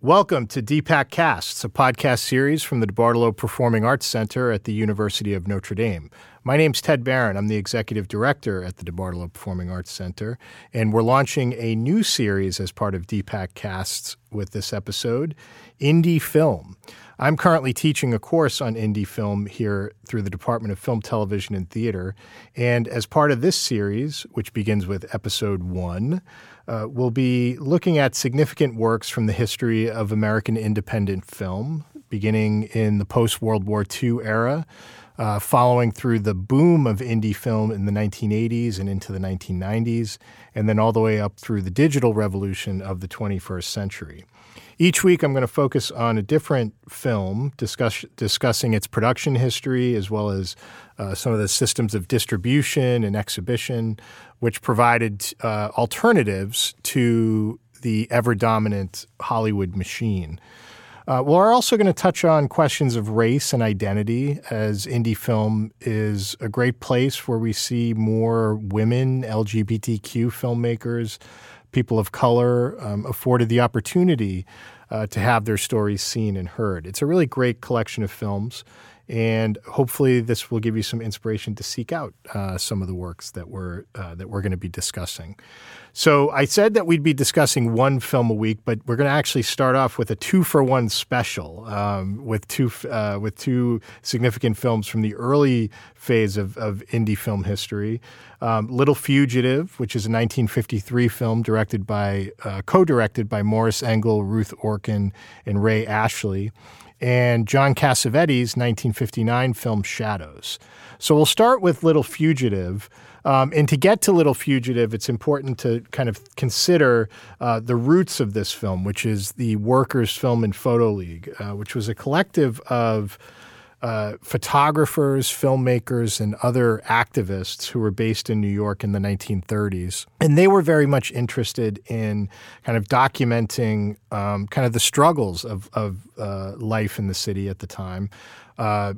Welcome to DPAC Casts, a podcast series from the DeBartolo Performing Arts Center at the University of Notre Dame. My name's Ted Barron. I'm the executive director at the DeBartolo Performing Arts Center, and we're launching a new series as part of DPAC Casts with this episode, Indie Film. I'm currently teaching a course on indie film here through the Department of Film, Television, and Theater. And as part of this series, which begins with episode 1, we'll be looking at significant works from the history of American independent film, beginning in the post-World War II era, following through the boom of indie film in the 1980s and into the 1990s, and then all the way up through the digital revolution of the 21st century. Each week, I'm going to focus on a different film, discussing its production history, as well as some of the systems of distribution and exhibition, which provided alternatives to the ever-dominant Hollywood machine. We're also going to touch on questions of race and identity, as indie film is a great place where we see more women, LGBTQ filmmakers, people of color afforded the opportunity to have their stories seen and heard. It's a really great collection of films, and hopefully this will give you some inspiration to seek out some of the works that we're going to be discussing. So I said that we'd be discussing one film a week, but we're going to actually start off with a 2-for-1 special with two significant films from the early phase of indie film history. Little Fugitive, which is a 1953 film co-directed by Morris Engel, Ruth Orkin, and Ray Ashley, and John Cassavetes' 1959 film Shadows. So we'll start with Little Fugitive. And to get to Little Fugitive, it's important to kind of consider the roots of this film, which is the Workers Film and Photo League, which was a collective of photographers, filmmakers, and other activists who were based in New York in the 1930s. And they were very much interested in kind of documenting kind of the struggles of life in the city at the time,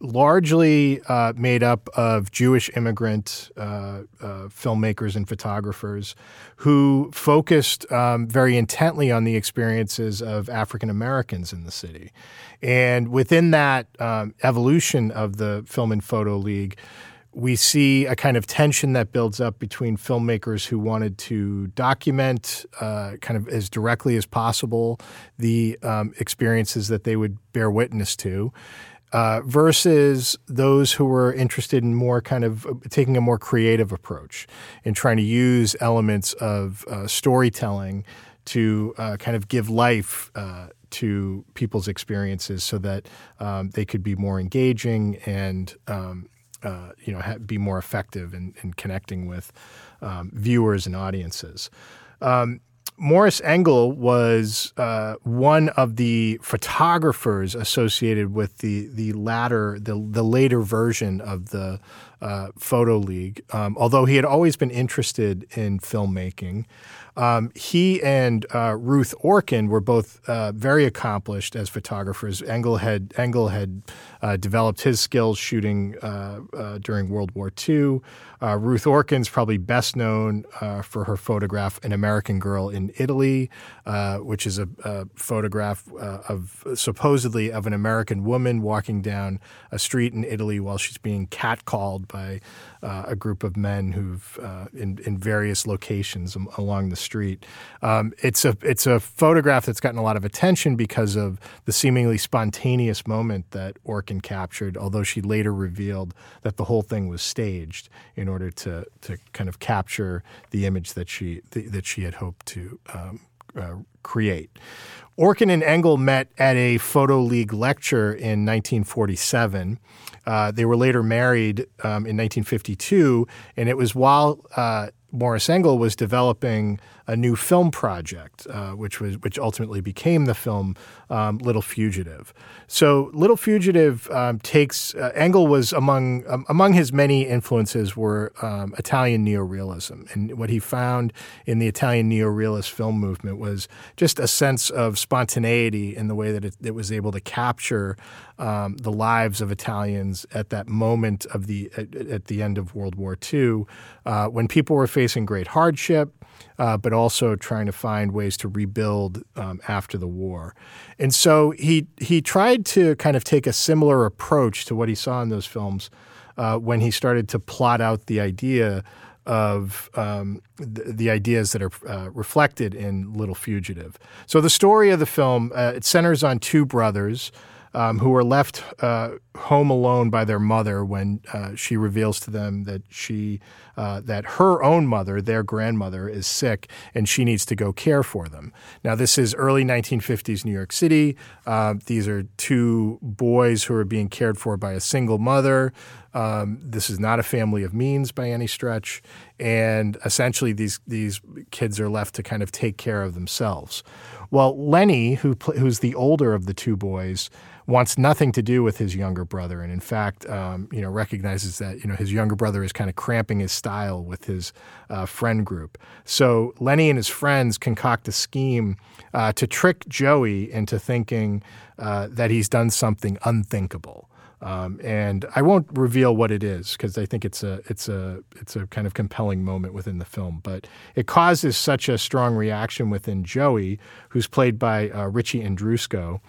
largely made up of Jewish immigrant filmmakers and photographers who focused very intently on the experiences of African Americans in the city. And within that evolution of the Film and Photo League, we see a kind of tension that builds up between filmmakers who wanted to document kind of as directly as possible the experiences that they would bear witness to, versus those who were interested in more kind of taking a more creative approach and trying to use elements of storytelling to kind of give life to people's experiences so that they could be more engaging and be more effective in connecting with viewers and audiences. Morris Engel was one of the photographers associated with the later version of the Photo League, although he had always been interested in filmmaking. He and Ruth Orkin were both very accomplished as photographers. Engel had developed his skills shooting during World War II. Ruth Orkin's probably best known for her photograph An American Girl in Italy, which is a photograph of an American woman walking down a street in Italy while she's being catcalled by a group of men who've in various locations along the street. It's a photograph that's gotten a lot of attention because of the seemingly spontaneous moment that Orkin captured, although she later revealed that the whole thing was staged in order to kind of capture the image that she had hoped to create. Orkin and Engel met at a Photo League lecture in 1947. They were later married in 1952, and it was while Morris Engel was developing a new film project, which ultimately became the film Little Fugitive. So Little Fugitive Engel was among his many influences were Italian neorealism. And what he found in the Italian neorealist film movement was just a sense of spontaneity in the way that it was able to capture the lives of Italians at that moment at the end of World War II, when people were facing great hardship, but also trying to find ways to rebuild after the war. And so he tried to kind of take a similar approach to what he saw in those films when he started to plot out the idea of the ideas that are reflected in Little Fugitive. So the story of the film, it centers on two brothers who are left home alone by their mother when she reveals to them that that her own mother, their grandmother, is sick and she needs to go care for them. Now, this is early 1950s New York City. These are two boys who are being cared for by a single mother. This is not a family of means by any stretch. And essentially, these kids are left to kind of take care of themselves. Well, Lenny, who's the older of the two boys, wants nothing to do with his younger brother, and in fact, recognizes that his younger brother is kind of cramping his style with his friend group. So Lenny and his friends concoct a scheme to trick Joey into thinking that he's done something unthinkable. And I won't reveal what it is because I think it's a kind of compelling moment within the film. But it causes such a strong reaction within Joey, who's played by Richie Andrusco,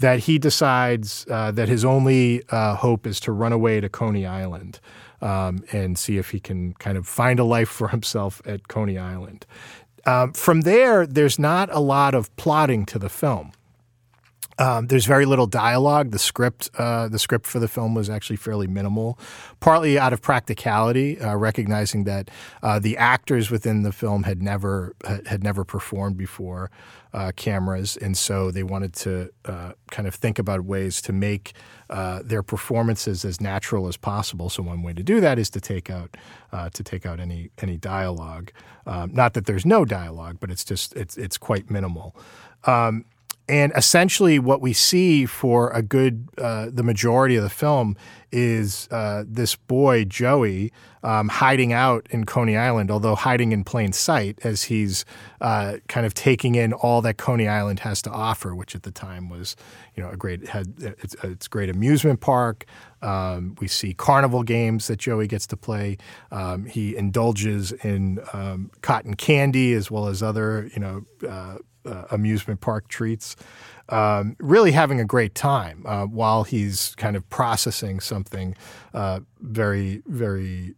that he decides that his only hope is to run away to Coney Island and see if he can kind of find a life for himself at Coney Island. From there, there's not a lot of plotting to the film. There's very little dialogue. The script for the film was actually fairly minimal, partly out of practicality, recognizing that the actors within the film had never performed before cameras, and so they wanted to kind of think about ways to make their performances as natural as possible. So one way to do that is to take out any dialogue. Not that there's no dialogue, but it's just it's quite minimal. And essentially what we see for a good the majority of the film is this boy, Joey, hiding out in Coney Island, although hiding in plain sight as he's kind of taking in all that Coney Island has to offer, which at the time was, it's great amusement park. We see carnival games that Joey gets to play. He indulges in cotton candy as well as other, amusement park treats, really having a great time while he's kind of processing something very, very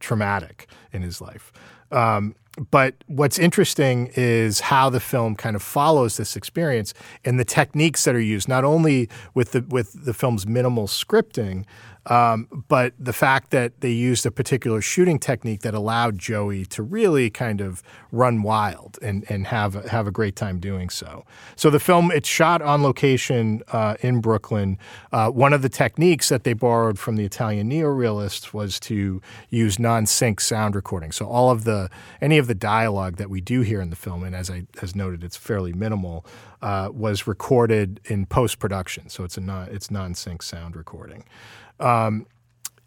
traumatic in his life. But what's interesting is how the film kind of follows this experience and the techniques that are used, not only with the film's minimal scripting, but the fact that they used a particular shooting technique that allowed Joey to really kind of run wild and have a great time doing so. So the film, it's shot on location in Brooklyn. One of the techniques that they borrowed from the Italian neorealists was to use non-sync sound recording. So all of any of the dialogue that we do hear in the film, and as noted, it's fairly minimal, was recorded in post-production. So it's non-sync sound recording.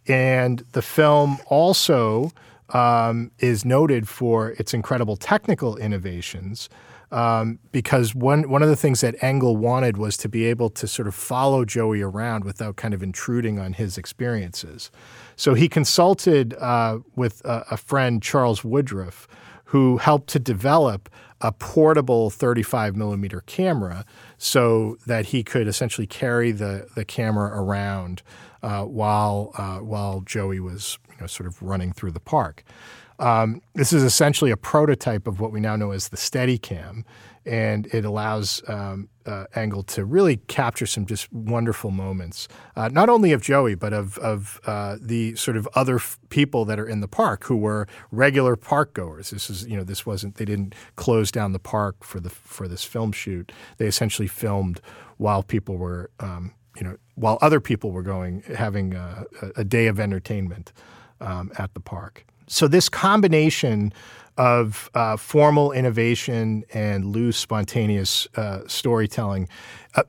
And the film also is noted for its incredible technical innovations because one of the things that Engel wanted was to be able to sort of follow Joey around without kind of intruding on his experiences. So he consulted with a friend, Charles Woodruff, who helped to develop a portable 35-millimeter camera so that he could essentially carry the camera around while Joey was sort of running through the park. This is essentially a prototype of what we now know as the Steadicam, and it allows Engel to really capture some just wonderful moments, not only of Joey but of the sort of other people that are in the park who were regular park goers. They didn't close down the park for this film shoot. They essentially filmed while people were while other people were having a day of entertainment at the park. So this combination of formal innovation and loose, spontaneous storytelling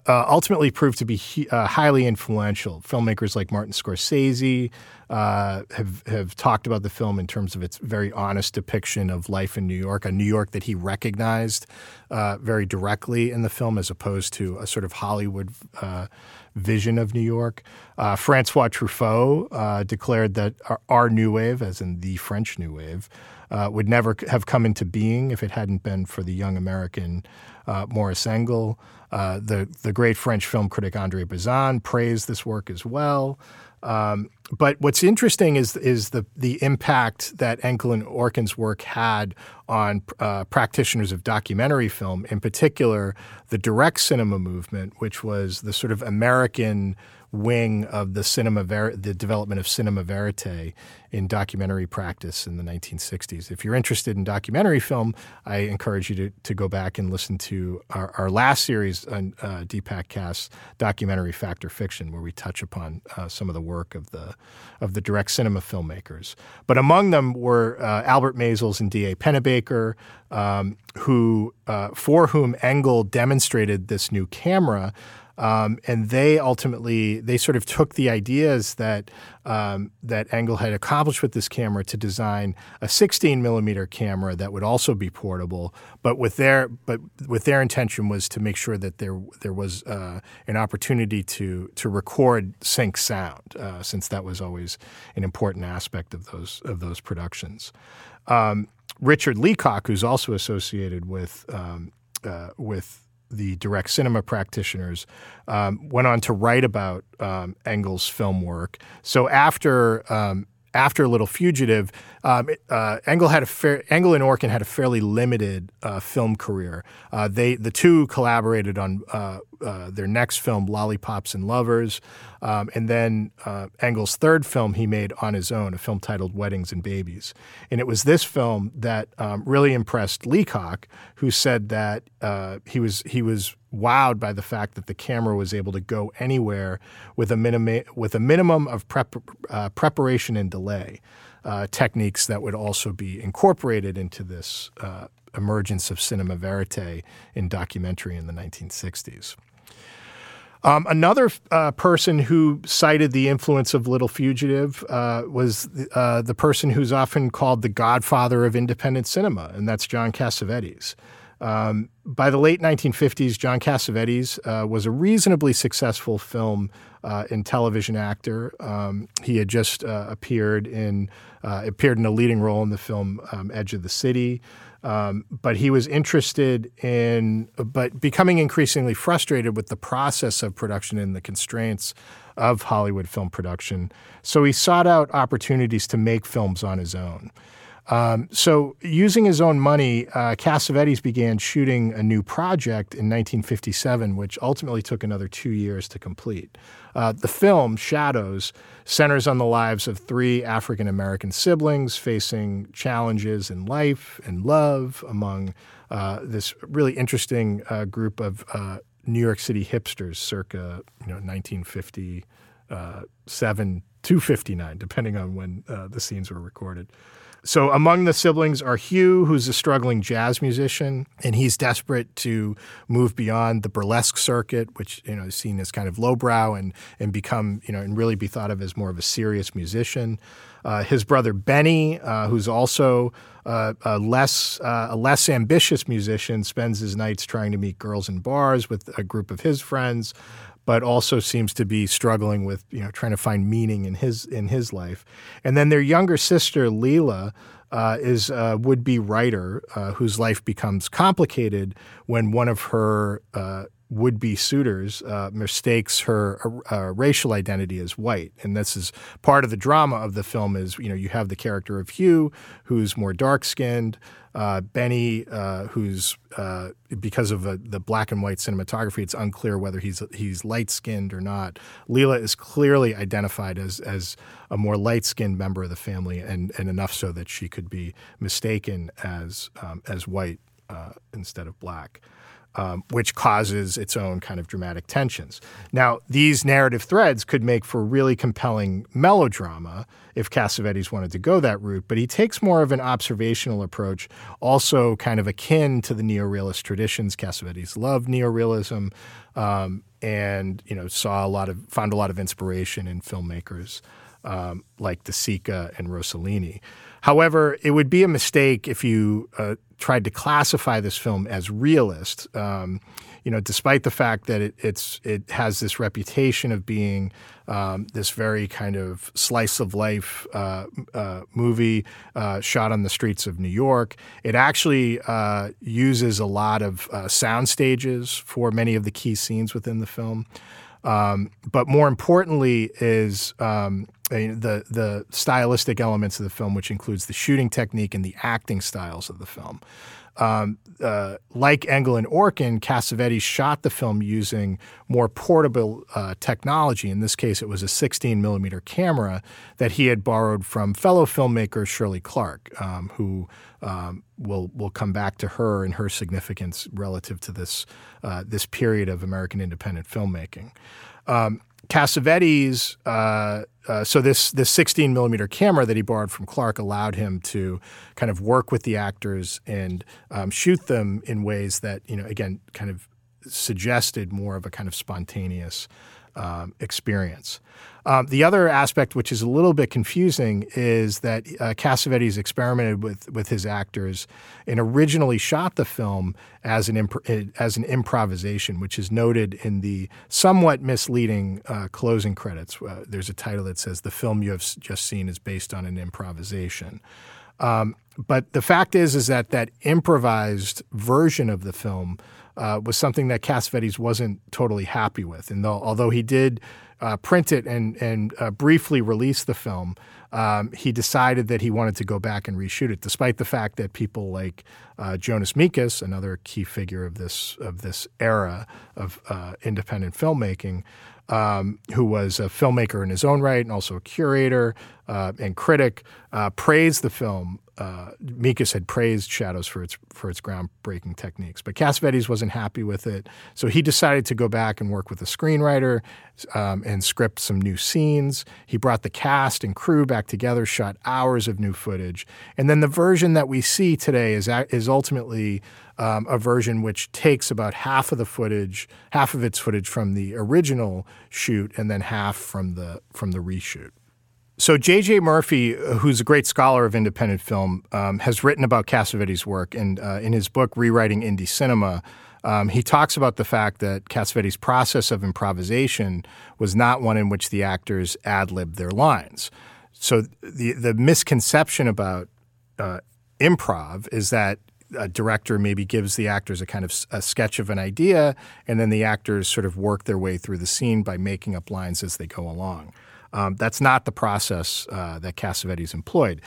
ultimately proved to be highly influential. Filmmakers like Martin Scorsese have talked about the film in terms of its very honest depiction of life in New York, a New York that he recognized very directly in the film as opposed to a sort of Hollywood vision of New York. François Truffaut declared that our New Wave, as in the French New Wave, would never have come into being if it hadn't been for the young American Morris Engel. The great French film critic André Bazin praised this work as well. But what's interesting is the impact that Engel and Orkin's work had on practitioners of documentary film, in particular the direct cinema movement, which was the sort of American wing of the development of cinema verite in documentary practice in the 1960s. If you're interested in documentary film, I encourage you to go back and listen to our last series on Deepak Kass's documentary Fact or Fiction, where we touch upon some of the work of the direct cinema filmmakers. But among them were Albert Maysles and D.A. Pennebaker, for whom Engel demonstrated this new camera. And they sort of took the ideas that Engel had accomplished with this camera to design a 16mm camera that would also be portable, but with their intention was to make sure that there was an opportunity to record sync sound, since that was always an important aspect of those productions. Richard Leacock, who's also associated with the direct cinema practitioners, went on to write about Engel's film work. So after Little Fugitive, Engel and Orkin had a fairly limited film career. The two collaborated on their next film, Lollipops and Lovers, and then Engel's third film he made on his own, a film titled Weddings and Babies. And it was this film that really impressed Leacock, who said that he was wowed by the fact that the camera was able to go anywhere with a minimum of preparation and delay, techniques that would also be incorporated into this emergence of cinema verite in documentary in the 1960s. Another person who cited the influence of Little Fugitive was the person who's often called the godfather of independent cinema, and that's John Cassavetes. By the late 1950s, John Cassavetes was a reasonably successful film and television actor. He had just appeared in a leading role in the film Edge of the City. But he was interested but becoming increasingly frustrated with the process of production and the constraints of Hollywood film production. So he sought out opportunities to make films on his own. So using his own money, Cassavetes began shooting a new project in 1957, which ultimately took another 2 years to complete. The film, Shadows, centers on the lives of three African-American siblings facing challenges in life and love among this really interesting group of New York City hipsters circa 1957 to 59, depending on when the scenes were recorded. So among the siblings are Hugh, who's a struggling jazz musician, and he's desperate to move beyond the burlesque circuit, which is seen as kind of lowbrow, and become and really be thought of as more of a serious musician. His brother Benny, who's also a less ambitious musician, spends his nights trying to meet girls in bars with a group of his friends, but also seems to be struggling with trying to find meaning in his life. And then their younger sister, Leila, is a would-be writer whose life becomes complicated when one of her would-be suitors mistakes her racial identity as white. And this is part of the drama of the film is, you have the character of Hugh, who's more dark-skinned, Benny, who's because of the black and white cinematography, it's unclear whether he's light-skinned or not. Leila is clearly identified as a more light-skinned member of the family, and enough so that she could be mistaken as white instead of black. Which causes its own kind of dramatic tensions. Now, these narrative threads could make for really compelling melodrama if Cassavetes wanted to go that route, but he takes more of an observational approach, also kind of akin to the neorealist traditions. Cassavetes loved neorealism and found a lot of inspiration in filmmakers like De Sica and Rossellini. However, it would be a mistake if you tried to classify this film as realist, despite the fact that it has this reputation of being this very kind of slice of life movie shot on the streets of New York. It actually uses a lot of sound stages for many of the key scenes within the film. But more importantly is the stylistic elements of the film, which includes the shooting technique and the acting styles of the film. Like Engel and Orkin, Cassavetes shot the film using more portable technology. In this case, it was a 16mm camera that he had borrowed from fellow filmmaker Shirley Clark, who we'll come back to her and her significance relative to this period of American independent filmmaking. Cassavetes, so this 16mm camera that he borrowed from Clark allowed him to kind of work with the actors and shoot them in ways that, again, kind of suggested more of a kind of spontaneous experience. The other aspect, which is a little bit confusing, is that Cassavetes experimented with his actors and originally shot the film as an improvisation, which is noted in the somewhat misleading closing credits. There's a title that says, "The film you have just seen is based on an improvisation." But the fact is that improvised version of the film was something that Cassavetes wasn't totally happy with. And although he did print it and briefly release the film, he decided that he wanted to go back and reshoot it, despite the fact that people like Jonas Mekas, another key figure of this era of independent filmmaking, who was a filmmaker in his own right and also a curator and critic, praised the film. Mekas had praised Shadows for its groundbreaking techniques, but Cassavetes wasn't happy with it, so he decided to go back and work with a screenwriter and script some new scenes. He brought the cast and crew back together, shot hours of new footage, and then the version that we see today is ultimately a version which takes about half of its footage from the original shoot and then half from the reshoot. So J.J. Murphy, who's a great scholar of independent film, has written about Cassavetes' work, and in his book Rewriting Indie Cinema, he talks about the fact that Cassavetes' process of improvisation was not one in which the actors ad-libbed their lines. So the misconception about improv is that a director maybe gives the actors a kind of a sketch of an idea, and then the actors sort of work their way through the scene by making up lines as they go along. That's not the process that Cassavetes employed.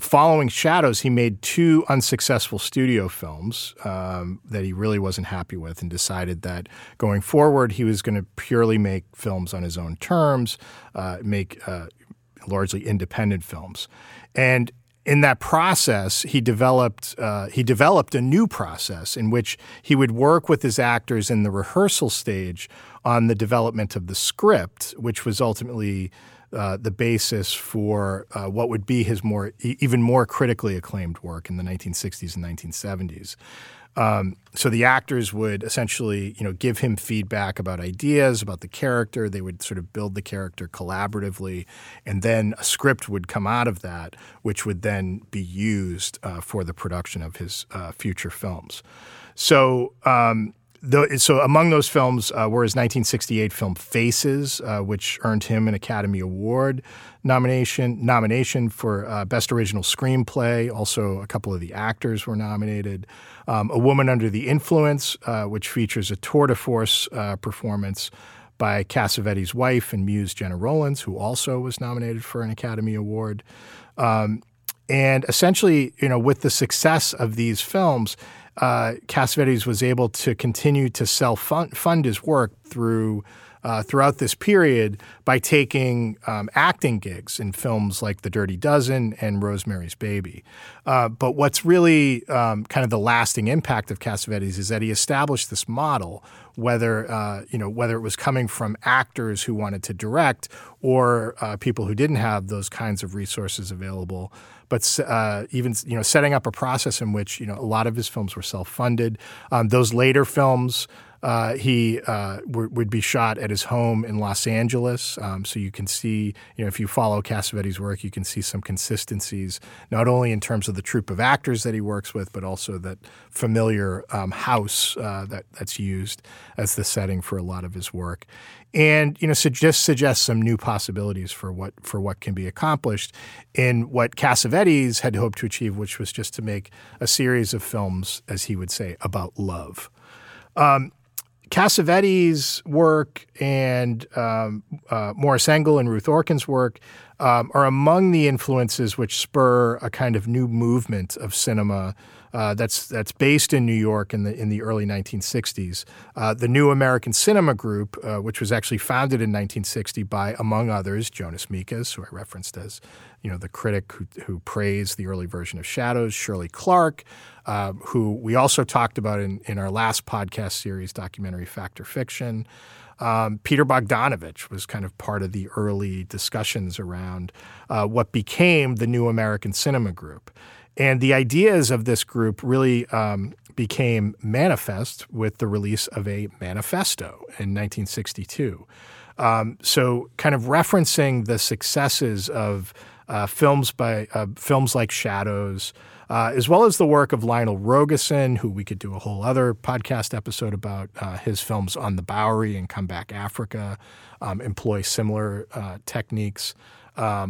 Following Shadows, he made two unsuccessful studio films that he really wasn't happy with, and decided that going forward he was going to purely make films on his own terms, make largely independent films. And in that process, he developed a new process in which he would work with his actors in the rehearsal stage on the development of the script, which was ultimately the basis for what would be his even more critically acclaimed work in the 1960s and 1970s. So the actors would essentially, give him feedback about ideas, about the character. They would sort of build the character collaboratively, and then a script would come out of that, which would then be used for the production of his future films. So among those films were his 1968 film Faces, which earned him an Academy Award nomination for Best Original Screenplay. Also, a couple of the actors were nominated. A Woman Under the Influence, which features a tour de force performance by Cassavetes' wife and muse Gena Rowlands, who also was nominated for an Academy Award. And essentially, with the success of these films, Cassavetes was able to continue to self-fund his work throughout this period by taking acting gigs in films like The Dirty Dozen and Rosemary's Baby. But what's really kind of the lasting impact of Cassavetes is that he established this model, whether it was coming from actors who wanted to direct or people who didn't have those kinds of resources available. But even setting up a process in which a lot of his films were self-funded. Those later films He would be shot at his home in Los Angeles. So you can see, if you follow Cassavetes' work, you can see some consistencies, not only in terms of the troupe of actors that he works with, but also that familiar house that's used as the setting for a lot of his work. And just suggests some new possibilities for what can be accomplished in what Cassavetes had hoped to achieve, which was just to make a series of films, as he would say, about love. Cassavetes' work and Morris Engel and Ruth Orkin's work are among the influences which spur a kind of new movement of cinema that's based in New York in the early 1960s. The New American Cinema Group, which was actually founded in 1960 by, among others, Jonas Mekas, who I referenced as the critic who praised the early version of Shadows, Shirley Clark, who we also talked about in our last podcast series, Documentary Fact or Fiction. Peter Bogdanovich was kind of part of the early discussions around what became the New American Cinema Group. And the ideas of this group really became manifest with the release of a manifesto in 1962. So kind of referencing the successes of films like Shadows, as well as the work of Lionel Rogerson, who we could do a whole other podcast episode about. His films On the Bowery and Come Back Africa employ similar techniques.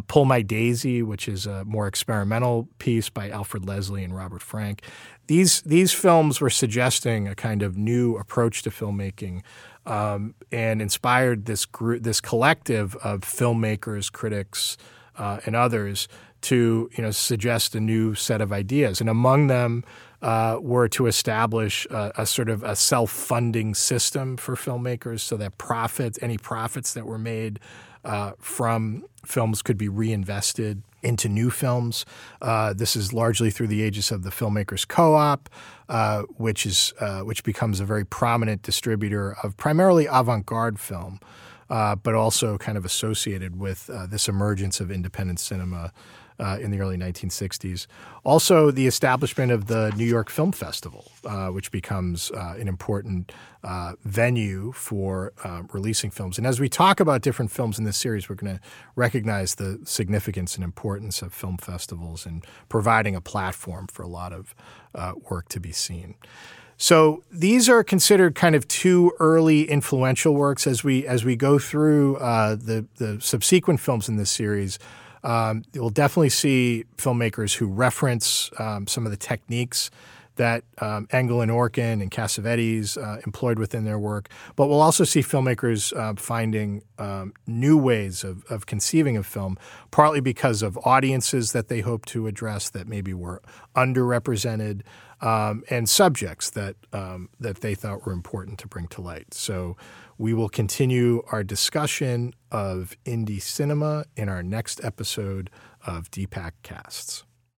Pull My Daisy, which is a more experimental piece by Alfred Leslie and Robert Frank. These films were suggesting a kind of new approach to filmmaking and inspired this group, this collective of filmmakers, critics, and others to suggest a new set of ideas. And among them were to establish a sort of a self-funding system for filmmakers so that any profits that were made from films could be reinvested into new films. This is largely through the aegis of the Filmmakers Co-op, which becomes a very prominent distributor of primarily avant-garde film, but also kind of associated with this emergence of independent cinema in the early 1960s. Also, the establishment of the New York Film Festival, which becomes an important venue for releasing films. And as we talk about different films in this series, we're going to recognize the significance and importance of film festivals and providing a platform for a lot of work to be seen. So these are considered kind of two early influential works. As we go through the subsequent films in this series, you'll definitely see filmmakers who reference some of the techniques that Engel and Orkin and Cassavetes employed within their work. But we'll also see filmmakers finding new ways of conceiving of film, partly because of audiences that they hope to address that maybe were underrepresented, and subjects that they thought were important to bring to light. So we will continue our discussion of indie cinema in our next episode of Deepak Casts.